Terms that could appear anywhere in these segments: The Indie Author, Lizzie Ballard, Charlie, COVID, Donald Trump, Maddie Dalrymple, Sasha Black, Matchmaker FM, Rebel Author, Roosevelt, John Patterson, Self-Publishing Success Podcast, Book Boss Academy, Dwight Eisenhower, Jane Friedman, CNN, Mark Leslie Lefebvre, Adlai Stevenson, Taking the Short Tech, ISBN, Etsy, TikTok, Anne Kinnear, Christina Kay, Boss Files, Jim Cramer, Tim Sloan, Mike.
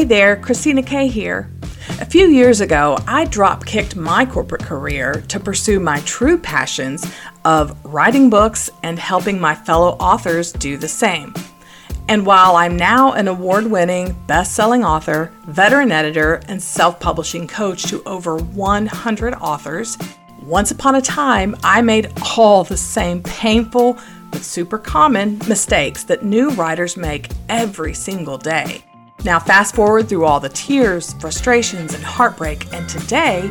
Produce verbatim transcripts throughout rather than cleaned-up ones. Hey there, Christina Kay here. A few years ago, I drop-kicked my corporate career to pursue my true passions of writing books and helping my fellow authors do the same. And while I'm now an award-winning, best-selling author, veteran editor, and self-publishing coach to over one hundred authors, once upon a time, I made all the same painful but super common mistakes that new writers make every single day. Now fast forward through all the tears, frustrations, and heartbreak, and today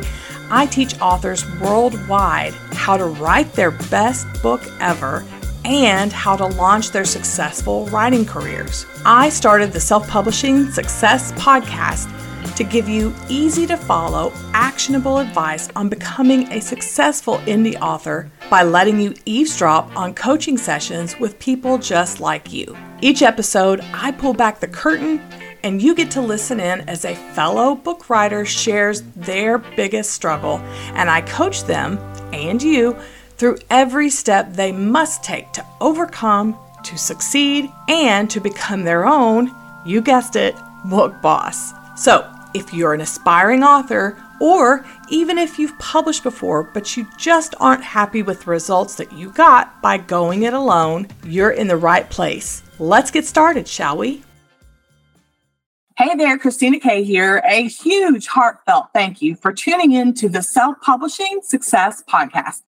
I teach authors worldwide how to write their best book ever and how to launch their successful writing careers. I started the Self-Publishing Success Podcast to give you easy-to-follow, actionable advice on becoming a successful indie author by letting you eavesdrop on coaching sessions with people just like you. Each episode, I pull back the curtain and you get to listen in as a fellow book writer shares their biggest struggle, and I coach them and you through every step they must take to overcome, to succeed, and to become their own, you guessed it, book boss. So if you're an aspiring author, or even if you've published before but you just aren't happy with the results that you got by going it alone, you're in the right place. Let's get started, shall we? Hey there, Christina Kay here. A huge heartfelt thank you for tuning in to the Self-Publishing Success Podcast,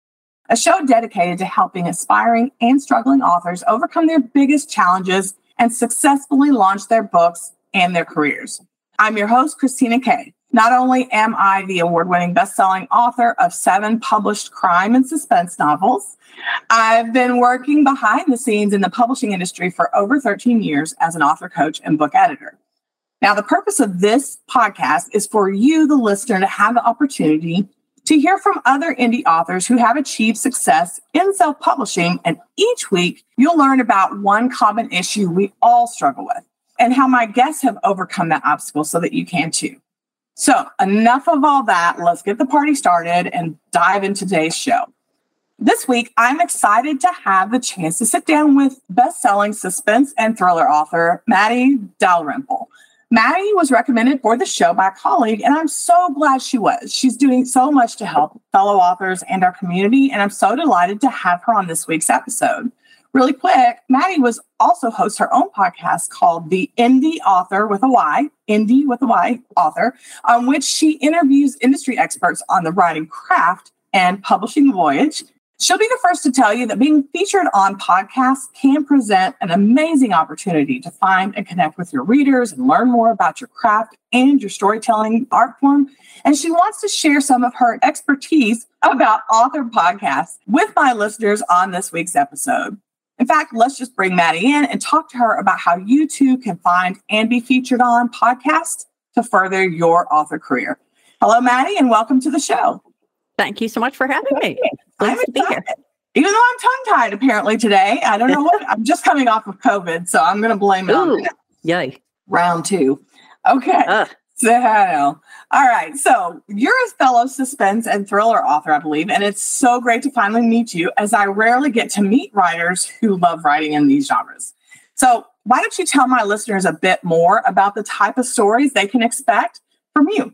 a show dedicated to helping aspiring and struggling authors overcome their biggest challenges and successfully launch their books and their careers. I'm your host, Christina Kay. Not only am I the award-winning best-selling author of seven published crime and suspense novels, I've been working behind the scenes in the publishing industry for over thirteen years as an author coach and book editor. Now, the purpose of this podcast is for you, the listener, to have the opportunity to hear from other indie authors who have achieved success in self-publishing. And each week, you'll learn about one common issue we all struggle with and how my guests have overcome that obstacle so that you can too. So enough of all that. Let's get the party started and dive into today's show. This week, I'm excited to have the chance to sit down with best-selling suspense and thriller author Maddie Dalrymple. Maddie was recommended for the show by a colleague, and I'm so glad she was. She's doing so much to help fellow authors and our community, and I'm so delighted to have her on this week's episode. Really quick, Maddie was also hosts her own podcast called The Indie Author with a Y, Indie with a Y Author, on which she interviews industry experts on the writing craft and publishing voyage. She'll be the first to tell you that being featured on podcasts can present an amazing opportunity to find and connect with your readers and learn more about your craft and your storytelling art form. And she wants to share some of her expertise about author podcasts with my listeners on this week's episode. In fact, let's just bring Maddie in and talk to her about how you too can find and be featured on podcasts to further your author career. Hello, Maddie, and welcome to the show. Thank you so much for having me. I'm excited. To be here. Even though I'm tongue-tied apparently today. I don't know what. I'm just coming off of COVID, so I'm going to blame it Ooh, on that. Yay. Round two. Okay. Uh. So, all right. So you're a fellow suspense and thriller author, I believe, and it's so great to finally meet you, as I rarely get to meet writers who love writing in these genres. So why don't you tell my listeners a bit more about the type of stories they can expect from you?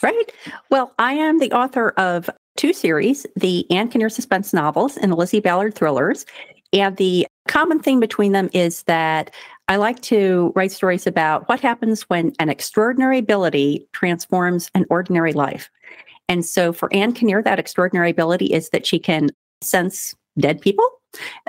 Right. Well, I am the author of two series, the Anne Kinnear suspense novels and the Lizzie Ballard thrillers. And the common thing between them is that I like to write stories about what happens when an extraordinary ability transforms an ordinary life. And so for Anne Kinnear, that extraordinary ability is that she can sense dead people,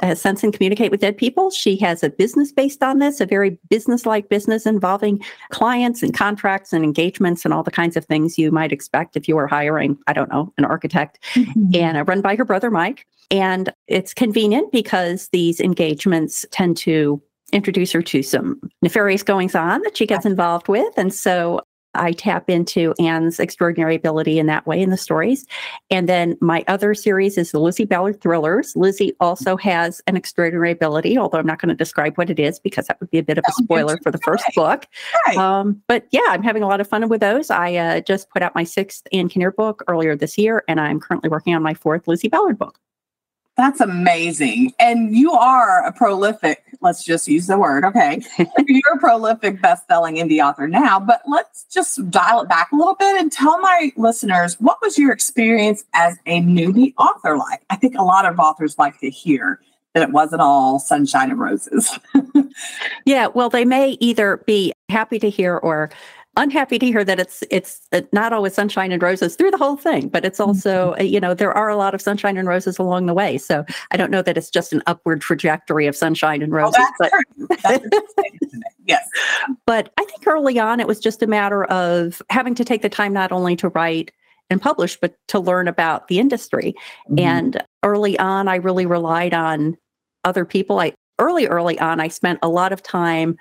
uh, sense and communicate with dead people. She has a business based on this, a very business-like business involving clients and contracts and engagements and all the kinds of things you might expect if you were hiring, I don't know, an architect, mm-hmm. and uh, run by her brother, Mike. And it's convenient because these engagements tend to introduce her to some nefarious goings on that she gets involved with. And so I tap into Anne's extraordinary ability in that way in the stories. And then my other series is the Lizzie Ballard thrillers. Lizzie also has an extraordinary ability, although I'm not going to describe what it is because that would be a bit of a spoiler for the first book. Right. Um, but yeah, I'm having a lot of fun with those. I uh, just put out my sixth Anne Kinnear book earlier this year, and I'm currently working on my fourth Lizzie Ballard book. That's amazing. And you are a prolific, let's just use the word, okay. You're a prolific best-selling indie author now, but let's just dial it back a little bit and tell my listeners, what was your experience as a newbie author like? I think a lot of authors like to hear that it wasn't all sunshine and roses. Yeah, well, they may either be happy to hear or unhappy to hear that it's it's not always sunshine and roses through the whole thing, but it's also, you know, there are a lot of sunshine and roses along the way. So I don't know that it's just an upward trajectory of sunshine and roses. Oh, that's but that's yes. But I think early on, it was just a matter of having to take the time not only to write and publish, but to learn about the industry. Mm-hmm. And early on, I really relied on other people. I early, early on, I spent a lot of time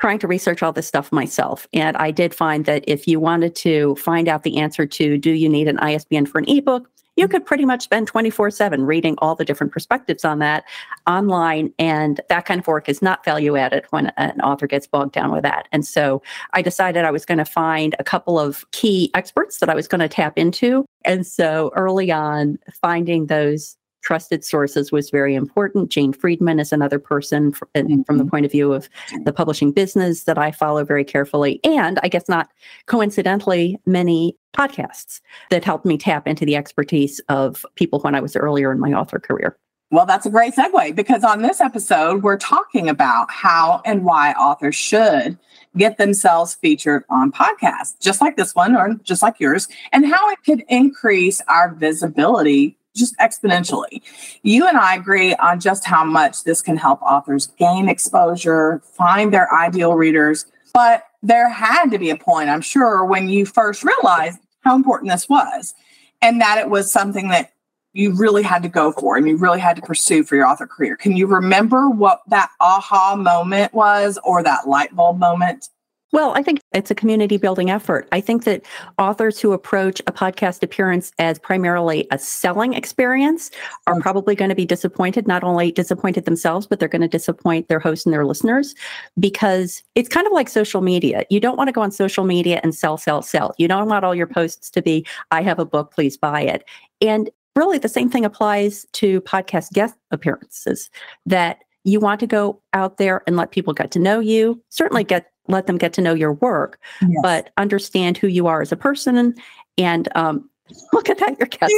trying to research all this stuff myself. And I did find that if you wanted to find out the answer to, do you need an I S B N for an ebook? You could pretty much spend twenty-four seven reading all the different perspectives on that online. And that kind of work is not value added when an author gets bogged down with that. And so I decided I was going to find a couple of key experts that I was going to tap into. And so early on, finding those trusted sources was very important. Jane Friedman is another person from, mm-hmm. from the point of view of the publishing business that I follow very carefully. And I guess not coincidentally, many podcasts that helped me tap into the expertise of people when I was earlier in my author career. Well, that's a great segue, because on this episode, we're talking about how and why authors should get themselves featured on podcasts, just like this one or just like yours, and how it could increase our visibility just exponentially. You and I agree on just how much this can help authors gain exposure, find their ideal readers. But there had to be a point, I'm sure, when you first realized how important this was and that it was something that you really had to go for and you really had to pursue for your author career. Can you remember what that aha moment was or that light bulb moment? Well, I think it's a community building effort. I think that authors who approach a podcast appearance as primarily a selling experience are probably going to be disappointed, not only disappointed themselves, but they're going to disappoint their hosts and their listeners, because it's kind of like social media. You don't want to go on social media and sell, sell, sell. You don't want all your posts to be, I have a book, please buy it. And really the same thing applies to podcast guest appearances, that you want to go out there and let people get to know you, certainly get let them get to know your work, yes. But understand who you are as a person. And um, look at that, your cat.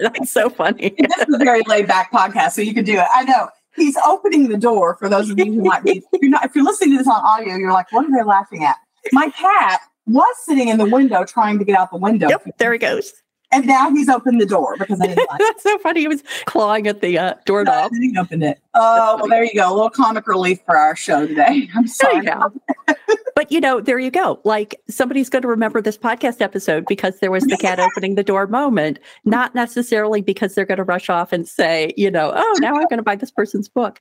That's so funny. This is a very laid back podcast, so you can do it. I know. He's opening the door for those of you who might be, you're not, if you're listening to this on audio, you're like, what are they laughing at? My cat was sitting in the window trying to get out the window. Yep, there he goes. And now he's opened the door because I didn't like it. That's so funny. He was clawing at the uh, doorknob. No, he opened it. Oh, well, there you go. A little comic relief for our show today. I'm sorry. There you go. But, you know, there you go. Like, somebody's going to remember this podcast episode because there was the cat opening the door moment, not necessarily because they're going to rush off and say, you know, oh, now I'm going to buy this person's book.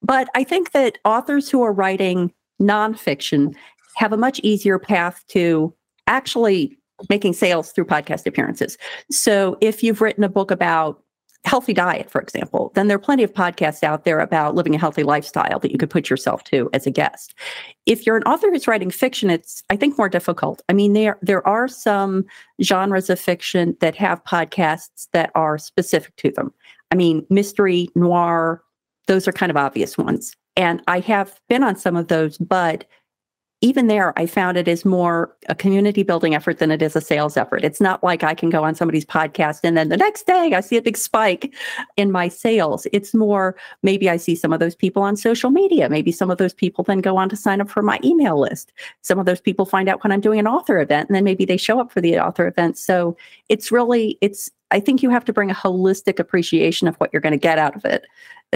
But I think that authors who are writing nonfiction have a much easier path to actually making sales through podcast appearances. So if you've written a book about healthy diet, for example, then there are plenty of podcasts out there about living a healthy lifestyle that you could put yourself to as a guest. If you're an author who's writing fiction, it's, I think, more difficult. I mean, there, there are some genres of fiction that have podcasts that are specific to them. I mean, mystery, noir, those are kind of obvious ones. And I have been on some of those, but even there, I found it is more a community building effort than it is a sales effort. It's not like I can go on somebody's podcast and then the next day I see a big spike in my sales. It's more, maybe I see some of those people on social media. Maybe some of those people then go on to sign up for my email list. Some of those people find out when I'm doing an author event, and then maybe they show up for the author event. So it's really, it's, I think you have to bring a holistic appreciation of what you're going to get out of it,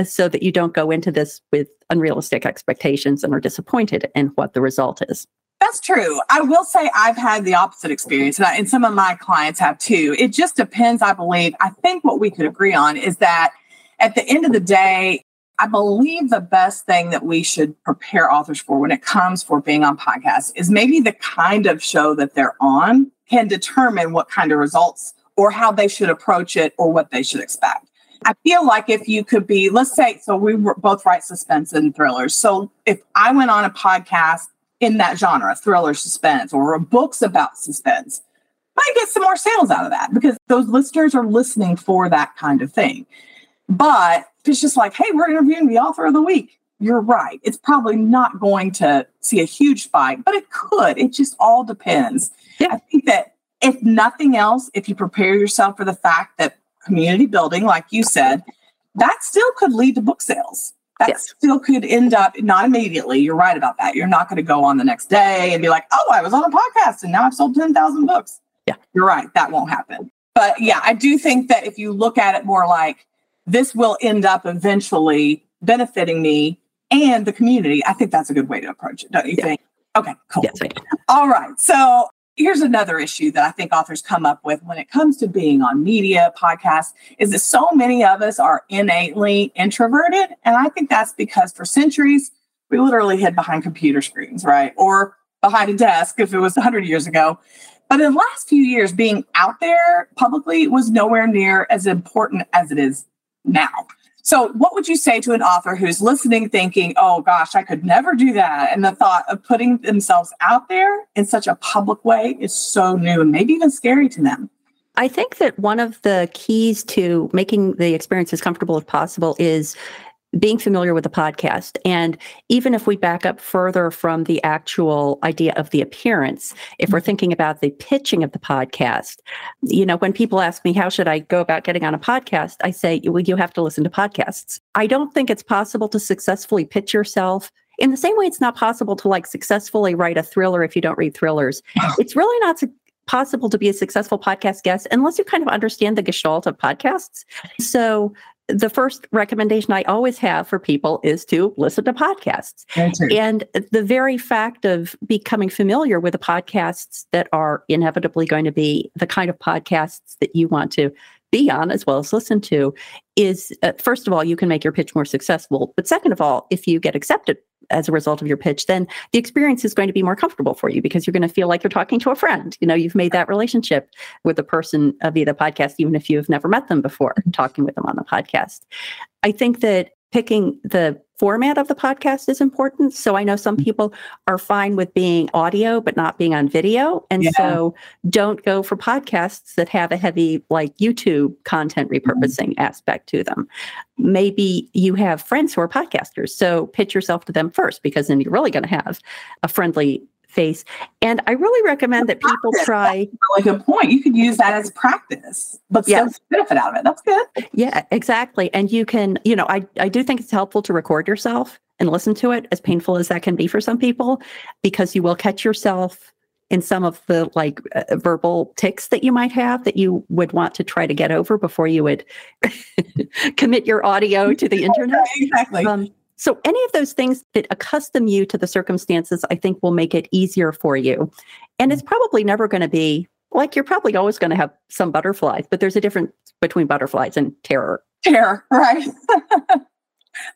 so that you don't go into this with unrealistic expectations and are disappointed in what the result is. That's true. I will say I've had the opposite experience, and, I, and some of my clients have too. It just depends, I believe. I think what we could agree on is that at the end of the day, I believe the best thing that we should prepare authors for when it comes for being on podcasts is maybe the kind of show that they're on can determine what kind of results or how they should approach it or what they should expect. I feel like if you could be, let's say, so we both write suspense and thrillers. So if I went on a podcast in that genre, thriller suspense, or books about suspense, I might get some more sales out of that because those listeners are listening for that kind of thing. But if it's just like, hey, we're interviewing the author of the week, you're right. It's probably not going to see a huge spike, but it could. It just all depends. Yeah. I think that if nothing else, if you prepare yourself for the fact that community building, like you said, that still could lead to book sales. That yes. still could end up, not immediately. You're right about that. You're not going to go on the next day and be like, oh, I was on a podcast and now I've sold ten thousand books. Yeah, you're right. That won't happen. But yeah, I do think that if you look at it more like, this will end up eventually benefiting me and the community, I think that's a good way to approach it, don't you yeah. think? Okay, cool. Yes, I do. All right. So here's another issue that I think authors come up with when it comes to being on media, podcasts, is that so many of us are innately introverted. And I think that's because for centuries, we literally hid behind computer screens, right? Or behind a desk if it was one hundred years ago. But in the last few years, being out there publicly was nowhere near as important as it is now. So what would you say to an author who's listening thinking, oh gosh, I could never do that? And the thought of putting themselves out there in such a public way is so new and maybe even scary to them. I think that one of the keys to making the experience as comfortable as possible is being familiar with the podcast. And even if we back up further from the actual idea of the appearance, if we're thinking about the pitching of the podcast, you know, when people ask me, how should I go about getting on a podcast? I say, well, you have to listen to podcasts. I don't think it's possible to successfully pitch yourself in the same way it's not possible to like successfully write a thriller if you don't read thrillers. It's really not su- possible to be a successful podcast guest unless you kind of understand the gestalt of podcasts. So the first recommendation I always have for people is to listen to podcasts. And the very fact of becoming familiar with the podcasts that are inevitably going to be the kind of podcasts that you want to be on as well as listen to is, uh, first of all, you can make your pitch more successful. But second of all, if you get accepted as a result of your pitch, then the experience is going to be more comfortable for you because you're going to feel like you're talking to a friend. You know, you've made that relationship with the person via the podcast, even if you've never met them before, talking with them on the podcast. I think that picking the format of the podcast is important. So I know some people are fine with being audio, but not being on video. And yeah. so don't go for podcasts that have a heavy like YouTube content repurposing yeah. aspect to them. Maybe you have friends who are podcasters. So pitch yourself to them first, because then you're really going to have a friendly face. And I really recommend that people try. That's a really good point. You could use that as practice, but still yes. benefit out of it. That's good. Yeah, exactly. And you can, you know, I, I do think it's helpful to record yourself and listen to it, as painful as that can be for some people, because you will catch yourself in some of the like uh, verbal tics that you might have that you would want to try to get over before you would commit your audio to the internet. Exactly. Um, So any of those things that accustom you to the circumstances, I think will make it easier for you. And it's probably never going to be like, you're probably always going to have some butterflies, but there's a difference between butterflies and terror. Terror, right.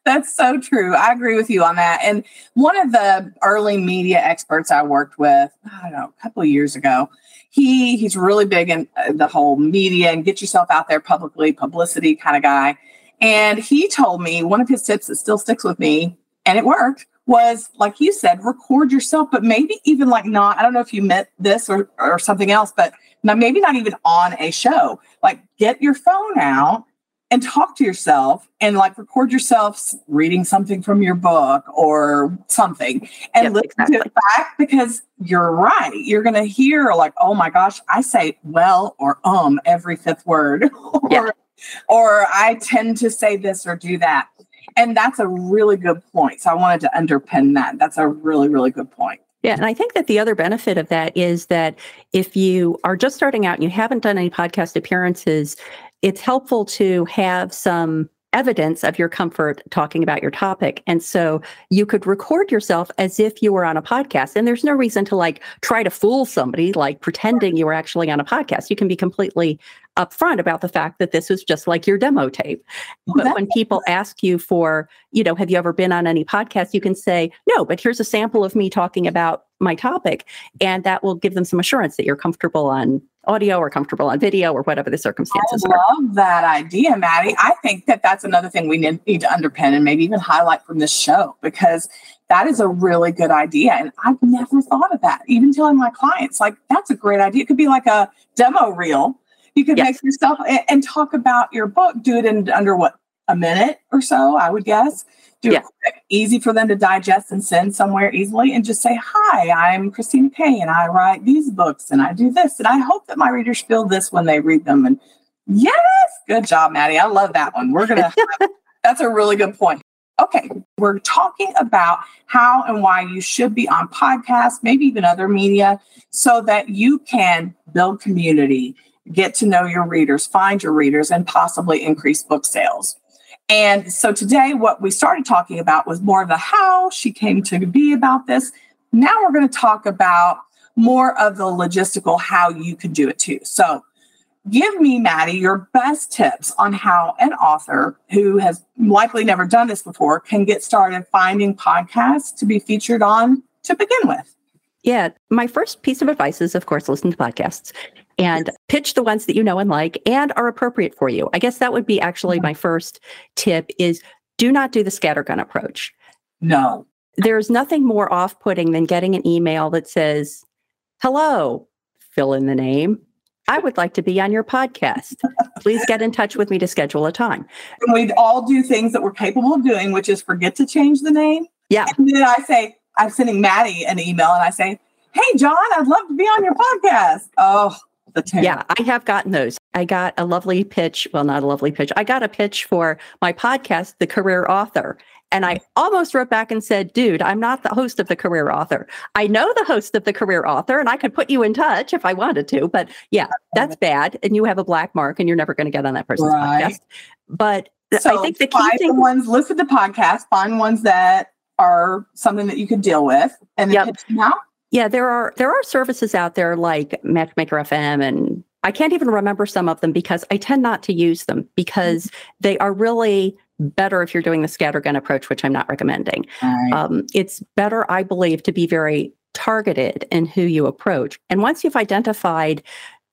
That's so true. I agree with you on that. And one of the early media experts I worked with, I don't know, a couple of years ago, he he's really big in the whole media and get yourself out there publicly, publicity kind of guy. And he told me one of his tips that still sticks with me, and it worked, was, like you said, record yourself, but maybe even like not, I don't know if you meant this or, or something else, but maybe not even on a show. Like get your phone out and talk to yourself and like record yourself reading something from your book or something and yep, listen exactly. to it back, because you're right. You're going to hear like, oh my gosh, I say well or um every fifth word. Yeah. or, Or I tend to say this or do that. And that's a really good point. So I wanted to underpin that. That's a really, really good point. Yeah. And I think that the other benefit of that is that if you are just starting out and you haven't done any podcast appearances, it's helpful to have some evidence of your comfort talking about your topic. And so you could record yourself as if you were on a podcast. And there's no reason to like try to fool somebody, like pretending you were actually on a podcast. You can be completely upfront about the fact that this was just like your demo tape. But well, when people sense. ask you for, you know, have you ever been on any podcast? You can say, no, but here's a sample of me talking about my topic. And that will give them some assurance that you're comfortable on audio or comfortable on video or whatever the circumstances are. I love are. that idea, Maddie. I think that that's another thing we need, need to underpin and maybe even highlight from this show, because that is a really good idea. And I've never thought of that, even telling my clients, like, that's a great idea. It could be like a demo reel. You could yes. make yourself and, and talk about your book, do it in under what, a minute or so, I would guess. Do yeah. it quick, easy for them to digest and send somewhere easily, and just say, hi, I'm Christina Kay, and I write these books, and I do this, and I hope that my readers feel this when they read them. And yes, good job, Maddie. I love that one. We're going to, that's a really good point. Okay, we're talking about how and why you should be on podcasts, maybe even other media, so that you can build community, get to know your readers, find your readers, and possibly increase book sales. And so today, what we started talking about was more of the how she came to be about this. Now we're going to talk about more of the logistical how you can do it too. So give me, Maddie, your best tips on how an author who has likely never done this before can get started finding podcasts to be featured on to begin with. Yeah. My first piece of advice is, of course, listen to podcasts and pitch the ones that you know and like and are appropriate for you. I guess that would be actually my first tip is do not do the scattergun approach. No. There's nothing more off-putting than getting an email that says, hello, fill in the name. I would like to be on your podcast. Please get in touch with me to schedule a time. And we'd all do things that we're capable of doing, which is forget to change the name. Yeah. And then I say, I'm sending Maddie an email and I say, hey, John, I'd love to be on your podcast. Oh, the terror. Yeah, I have gotten those. I got a lovely pitch. Well, not a lovely pitch. I got a pitch for my podcast, The Career Author. And I almost wrote back and said, dude, I'm not the host of The Career Author. I know the host of The Career Author, and I could put you in touch if I wanted to. But yeah, that's bad. And you have a black mark, and you're never going to get on that person's right. podcast. But so I think the key thing... ones, listen to podcasts, find ones that are something that you could deal with, and then yep. pitch them out. Yeah, there are, there are services out there like Matchmaker F M, and I can't even remember some of them because I tend not to use them because they are really... better if you're doing the scattergun approach, which I'm not recommending. Right. Um, it's better, I believe, to be very targeted in who you approach. And once you've identified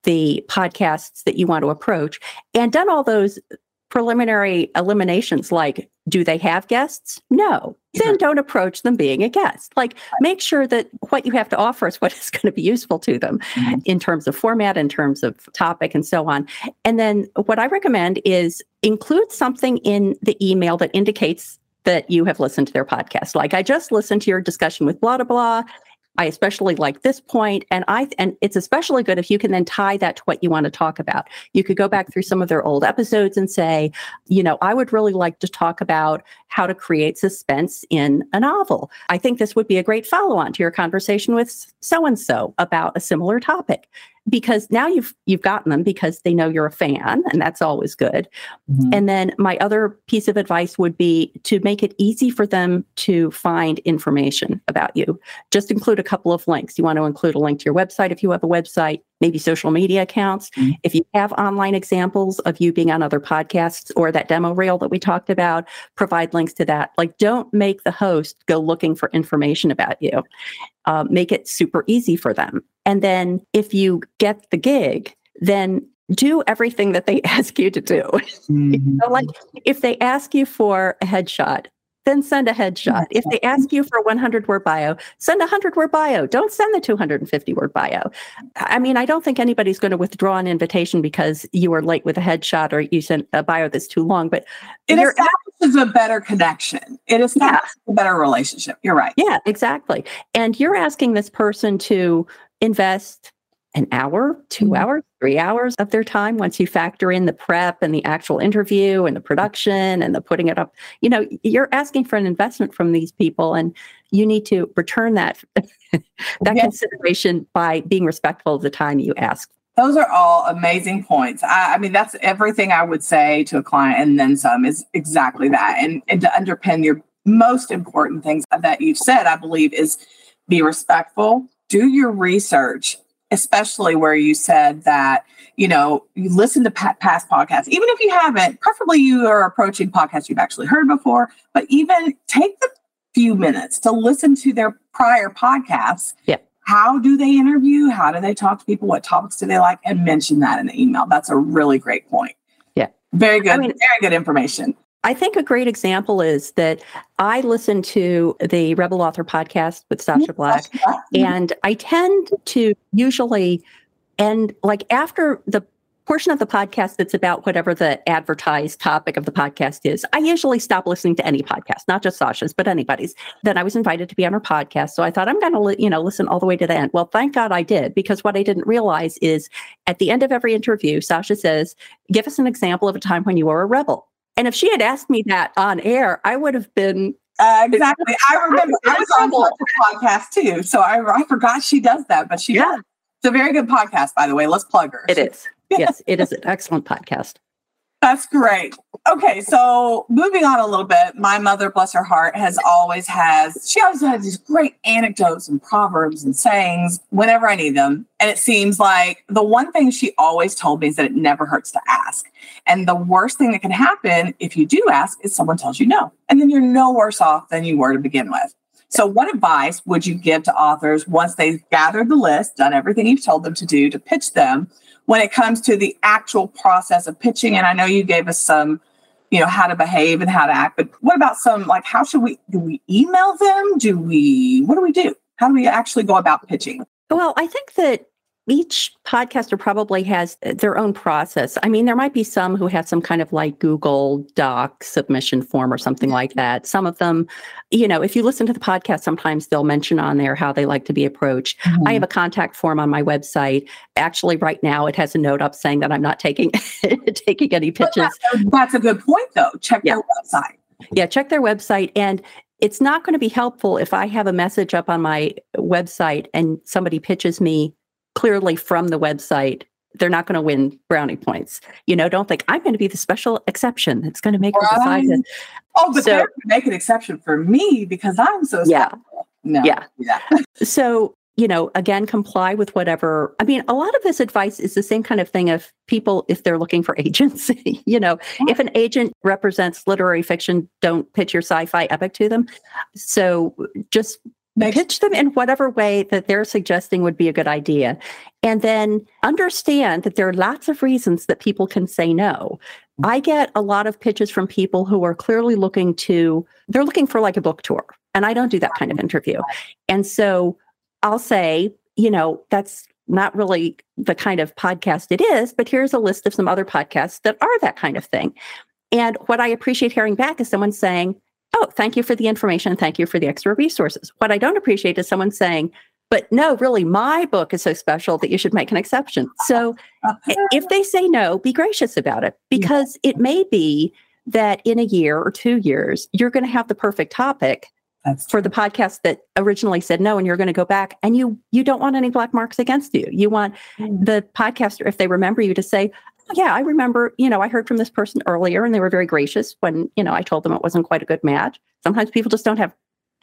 the podcasts that you want to approach and done all those preliminary eliminations, like, do they have guests? No. Yeah. Then don't approach them being a guest. Like, make sure that what you have to offer is what is going to be useful to them mm-hmm. in terms of format, in terms of topic, and so on. And then what I recommend is include something in the email that indicates that you have listened to their podcast. Like, I just listened to your discussion with blah, blah, blah. I especially like this point, and I and it's especially good if you can then tie that to what you want to talk about. You could go back through some of their old episodes and say, you know, I would really like to talk about how to create suspense in a novel. I think this would be a great follow-on to your conversation with so-and-so about a similar topic. Because now you've you've gotten them because they know you're a fan, and that's always good. Mm-hmm. And then my other piece of advice would be to make it easy for them to find information about you. Just include a couple of links. You want to include a link to your website if you have a website, maybe social media accounts. Mm-hmm. If you have online examples of you being on other podcasts or that demo reel that we talked about, provide links to that. Like, don't make the host go looking for information about you. Uh, make it super easy for them. And then if you get the gig, then do everything that they ask you to do. Mm-hmm. You know, like, if they ask you for a headshot, then send a headshot. If they ask you for a one hundred word bio, send a one hundred word bio. Don't send the two hundred fifty word bio. I mean, I don't think anybody's going to withdraw an invitation because you were late with a headshot or you sent a bio that's too long. But it establishes a better connection. It establishes yeah. a better relationship. You're right. Yeah, exactly. And you're asking this person to invest an hour, two mm-hmm. hours, three hours of their time once you factor in the prep and the actual interview and the production and the putting it up. You know, you're asking for an investment from these people, and you need to return that, that yes. consideration by being respectful of the time you ask. Those are all amazing points. I, I mean, that's everything I would say to a client and then some is exactly that. And, and to underpin your most important things that you've said, I believe, is be respectful, do your research, especially where you said that, you know, you listen to pa- past podcasts, even if you haven't, preferably you are approaching podcasts you've actually heard before, but even take the few minutes to listen to their prior podcasts. Yeah. How do they interview? How do they talk to people? What topics do they like? And mention that in the email. That's a really great point. Yeah. Very good. I mean, very good information. I think a great example is that I listen to the Rebel Author podcast with Sasha Black, and I tend to usually end, like, after the portion of the podcast that's about whatever the advertised topic of the podcast is, I usually stop listening to any podcast, not just Sasha's, but anybody's. Then I was invited to be on her podcast. So I thought, I'm going to, you know, listen all the way to the end. Well, thank God I did, because what I didn't realize is at the end of every interview, Sasha says, give us an example of a time when you were a rebel. And if she had asked me that on air, I would have been... Uh, exactly. I remember I was on a podcast too. So I, I forgot she does that, but she yeah. does. It's a very good podcast, by the way. Let's plug her. It is. Yes, it is an excellent podcast. That's great. Okay, so moving on a little bit, my mother, bless her heart, has always has, she always has these great anecdotes and proverbs and sayings whenever I need them. And it seems like the one thing she always told me is that it never hurts to ask. And the worst thing that can happen if you do ask is someone tells you no. And then you're no worse off than you were to begin with. So what advice would you give to authors once they've gathered the list, done everything you've told them to do to pitch them, when it comes to the actual process of pitching? And I know you gave us some, you know, how to behave and how to act, but what about some, like, how should we, do we email them? Do we, what do we do? How do we actually go about pitching? Well, I think that each podcaster probably has their own process. I mean, there might be some who have some kind of like Google Doc submission form or something like that. Some of them, you know, if you listen to the podcast, sometimes they'll mention on there how they like to be approached. Mm-hmm. I have a contact form on my website. Actually, right now it has a note up saying that I'm not taking taking any pitches. That's, that's a good point, though. Check yeah. their website. Yeah, check their website. And it's not going to be helpful if I have a message up on my website and somebody pitches me clearly from the website. They're not going to win brownie points. You know, don't think I'm going to be the special exception that's going to make right. her decide. Oh, but so, they're going to make an exception for me because I'm so yeah, special. No, yeah. yeah. So, you know, again, comply with whatever. I mean, a lot of this advice is the same kind of thing of people if they're looking for agency. You know, yeah. if an agent represents literary fiction, don't pitch your sci-fi epic to them. So just Next. Pitch them in whatever way that they're suggesting would be a good idea. And then understand that there are lots of reasons that people can say no. I get a lot of pitches from people who are clearly looking to, they're looking for like a book tour. And I don't do that kind of interview. And so I'll say, you know, that's not really the kind of podcast it is, but here's a list of some other podcasts that are that kind of thing. And what I appreciate hearing back is someone saying, oh, thank you for the information. Thank you for the extra resources. What I don't appreciate is someone saying, but no, really, my book is so special that you should make an exception. So if they say no, be gracious about it, because it may be that in a year or two years, you're going to have the perfect topic for the podcast that originally said no, and you're going to go back and you you don't want any black marks against you. You want the podcaster, if they remember you, to say, yeah, I remember, you know, I heard from this person earlier and they were very gracious when, you know, I told them it wasn't quite a good match. Sometimes people just don't have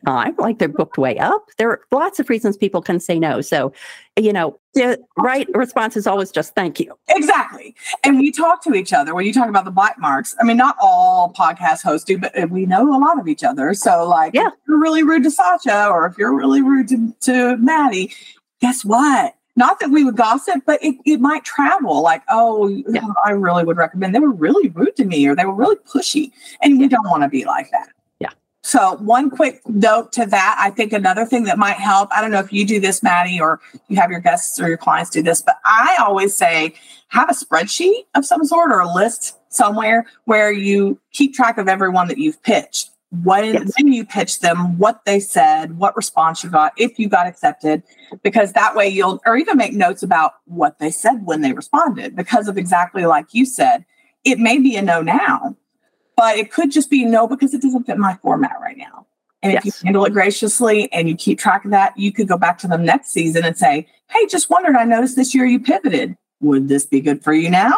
time, like they're booked way up. There are lots of reasons people can say no. So, you know, the right response is always just thank you. Exactly. And we talk to each other when you talk about the black marks. I mean, not all podcast hosts do, but we know a lot of each other. So like, yeah. if you're really rude to Sasha or if you're really rude to, to Maddie, guess what? Not that we would gossip, but it, it might travel like, oh, yeah. I really would recommend. They were really rude to me or they were really pushy. And we don't want to be like that. Yeah. So one quick note to that. I think another thing that might help, I don't know if you do this, Maddie, or you have your guests or your clients do this, but I always say have a spreadsheet of some sort or a list somewhere where you keep track of everyone that you've pitched. When, yes. when you pitch them, what they said, what response you got, if you got accepted, because that way you'll, or even make notes about what they said when they responded, because of exactly like you said, it may be a no now, but it could just be no because it doesn't fit my format right now. And yes. if you handle it graciously and you keep track of that, you could go back to them next season and say, hey, just wondered, I noticed this year you pivoted. Would this be good for you now?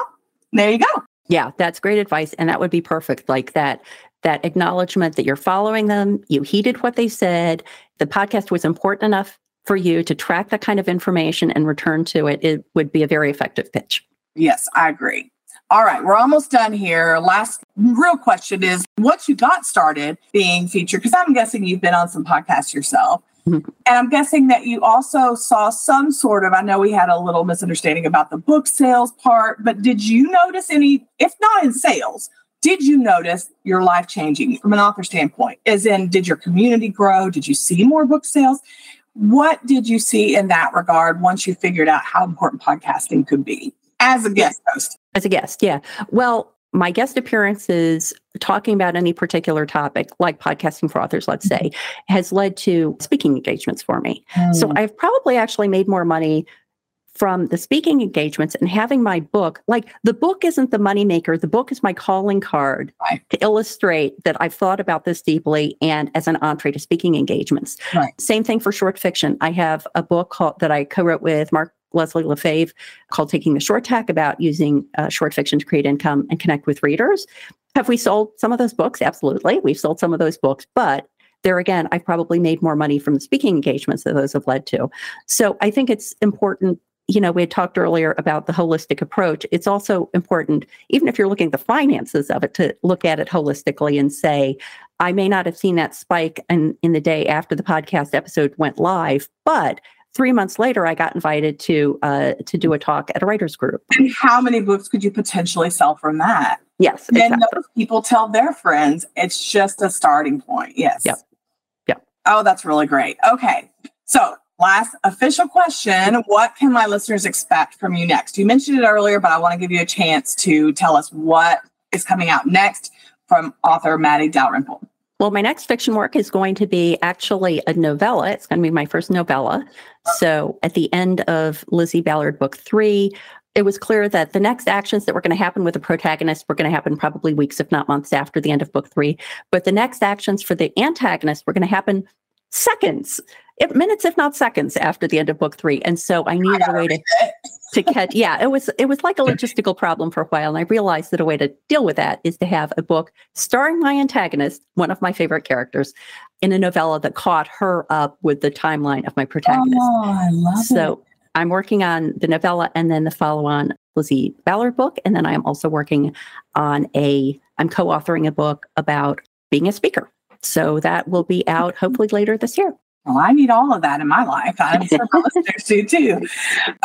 There you go. Yeah, that's great advice. And that would be perfect. Like that. That acknowledgement that you're following them, you heeded what they said, the podcast was important enough for you to track that kind of information and return to it, it would be a very effective pitch. Yes, I agree. All right, we're almost done here. Last real question is, once you got started being featured, because I'm guessing you've been on some podcasts yourself, mm-hmm. and I'm guessing that you also saw some sort of, I know we had a little misunderstanding about the book sales part, but did you notice any, if not in sales, did you notice your life changing from an author standpoint? As in, did your community grow? Did you see more book sales? What did you see in that regard once you figured out how important podcasting could be As a guest host. As a guest, yeah. Well, my guest appearances talking about any particular topic, like podcasting for authors, let's say, has led to speaking engagements for me. Mm. So I've probably actually made more money from the speaking engagements and having my book. Like, the book isn't the moneymaker. The book is my calling card right. to illustrate that I've thought about this deeply and as an entree to speaking engagements. Right. Same thing for short fiction. I have a book called, that I co-wrote with Mark Leslie Lefebvre, called Taking the Short Tech, about using uh, short fiction to create income and connect with readers. Have we sold some of those books? Absolutely. We've sold some of those books, but there again, I've probably made more money from the speaking engagements that those have led to. So I think it's important. You know, we had talked earlier about the holistic approach. It's also important, even if you're looking at the finances of it, to look at it holistically and say, I may not have seen that spike in, in the day after the podcast episode went live, but three months later, I got invited to uh, to do a talk at a writer's group. And how many books could you potentially sell from that? Yes, exactly. Then those people tell their friends. It's just a starting point. Yes. Yep. Yep. Oh, that's really great. Okay. So, last official question, what can my listeners expect from you next? You mentioned it earlier, but I want to give you a chance to tell us what is coming out next from author Maddie Dalrymple. Well, my next fiction work is going to be actually a novella. It's going to be my first novella. So at the end of Lizzie Ballard Book Three, it was clear that the next actions that were going to happen with the protagonist were going to happen probably weeks, if not months, after the end of Book Three. But the next actions for the antagonist were going to happen seconds, if minutes, if not seconds, after the end of Book Three. And so I needed a way to, to catch. Yeah, it was it was like a logistical problem for a while. And I realized that a way to deal with that is to have a book starring my antagonist, one of my favorite characters, in a novella that caught her up with the timeline of my protagonist. Oh, I love so it. So I'm working on the novella and then the follow-on Lizzie Ballard book. And then I'm also working on a, I'm co-authoring a book about being a speaker. So that will be out hopefully later this year. Well, I need all of that in my life. I'm sure my listeners do too.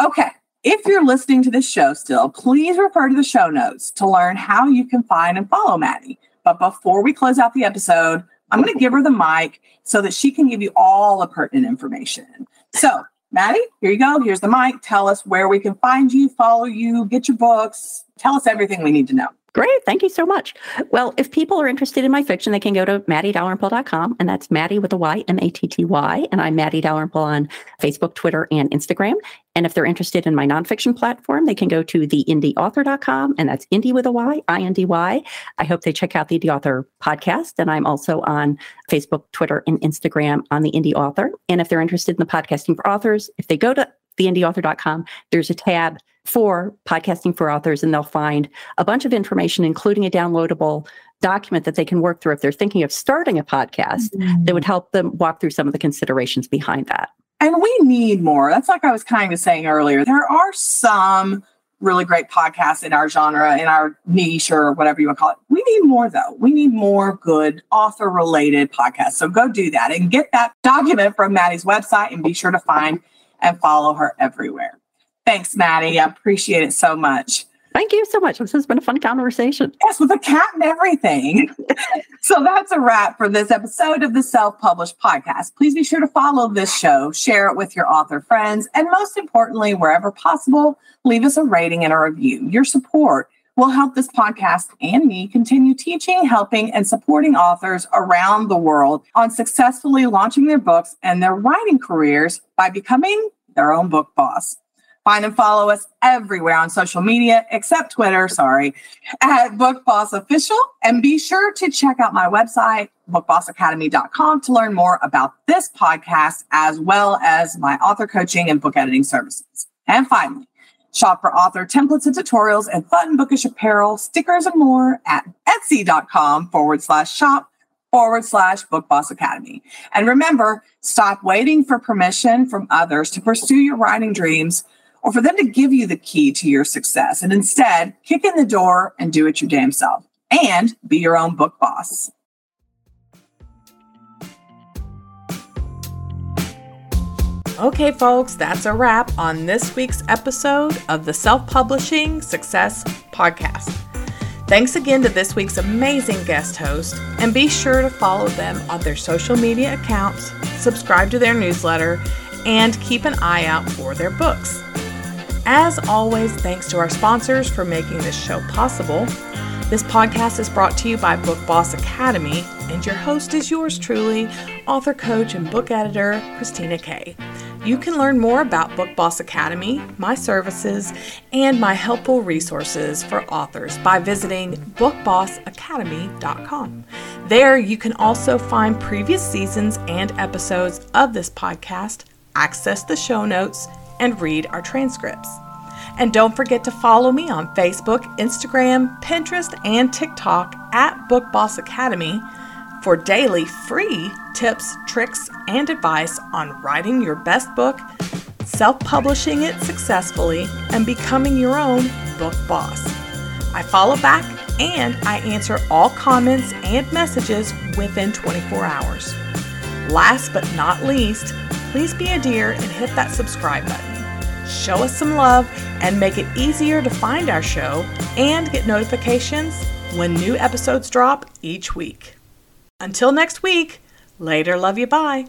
Okay. If you're listening to this show still, please refer to the show notes to learn how you can find and follow Maddie. But before we close out the episode, I'm going to give her the mic so that she can give you all the pertinent information. So, Maddie, here you go. Here's the mic. Tell us where we can find you, follow you, get your books. Tell us everything we need to know. Great. Thank you so much. Well, if people are interested in my fiction, they can go to Maddie Dalrymple dot com, and that's Maddie with a Y, M A T T Y. And I'm Maddie Dalrymple on Facebook, Twitter, and Instagram. And if they're interested in my nonfiction platform, they can go to the indie author dot com, and that's Indie with a Y, I N D Y. I hope they check out the Indie Author podcast. And I'm also on Facebook, Twitter, and Instagram on the Indie Author. And if they're interested in the podcasting for authors, if they go to the indie author dot com, there's a tab for podcasting for authors, and they'll find a bunch of information, including a downloadable document that they can work through if they're thinking of starting a podcast mm-hmm. that would help them walk through some of the considerations behind that. And we need more. That's like I was kind of saying earlier. There are some really great podcasts in our genre, in our niche, or whatever you want to call it. We need more, though. We need more good author-related podcasts. So go do that and get that document from Maddie's website, and be sure to find and follow her everywhere. Thanks, Maddie. I appreciate it so much. Thank you so much. This has been a fun conversation. Yes, with a cat and everything. So that's a wrap for this episode of the Self-Published Podcast. Please be sure to follow this show, share it with your author friends, and most importantly, wherever possible, leave us a rating and a review. Your support will help this podcast and me continue teaching, helping, and supporting authors around the world on successfully launching their books and their writing careers by becoming their own book boss. Find and follow us everywhere on social media, except Twitter, sorry, at Book Boss Official. And be sure to check out my website, book boss academy dot com, to learn more about this podcast, as well as my author coaching and book editing services. And finally, shop for author templates and tutorials and fun bookish apparel, stickers, and more at etsy.com forward slash shop forward slash Book Boss Academy. And remember, stop waiting for permission from others to pursue your writing dreams or for them to give you the key to your success. And instead, kick in the door and do it your damn self. And be your own book boss. Okay, folks, that's a wrap on this week's episode of the Self-Publishing Success Podcast. Thanks again to this week's amazing guest host, and be sure to follow them on their social media accounts, subscribe to their newsletter, and keep an eye out for their books. As always, thanks to our sponsors for making this show possible. This podcast is brought to you by Book Boss Academy, and your host is yours truly, author coach and book editor, Christina Kay. You can learn more about Book Boss Academy, my services, and my helpful resources for authors by visiting book boss academy dot com. There, you can also find previous seasons and episodes of this podcast, access the show notes, and read our transcripts. And don't forget to follow me on Facebook, Instagram, Pinterest, and TikTok at Book Boss Academy for daily free tips, tricks, and advice on writing your best book, self-publishing it successfully, and becoming your own book boss. I follow back and I answer all comments and messages within twenty-four hours. Last but not least, please be a dear and hit that subscribe button. Show us some love and make it easier to find our show and get notifications when new episodes drop each week. Until next week, later, love you, bye.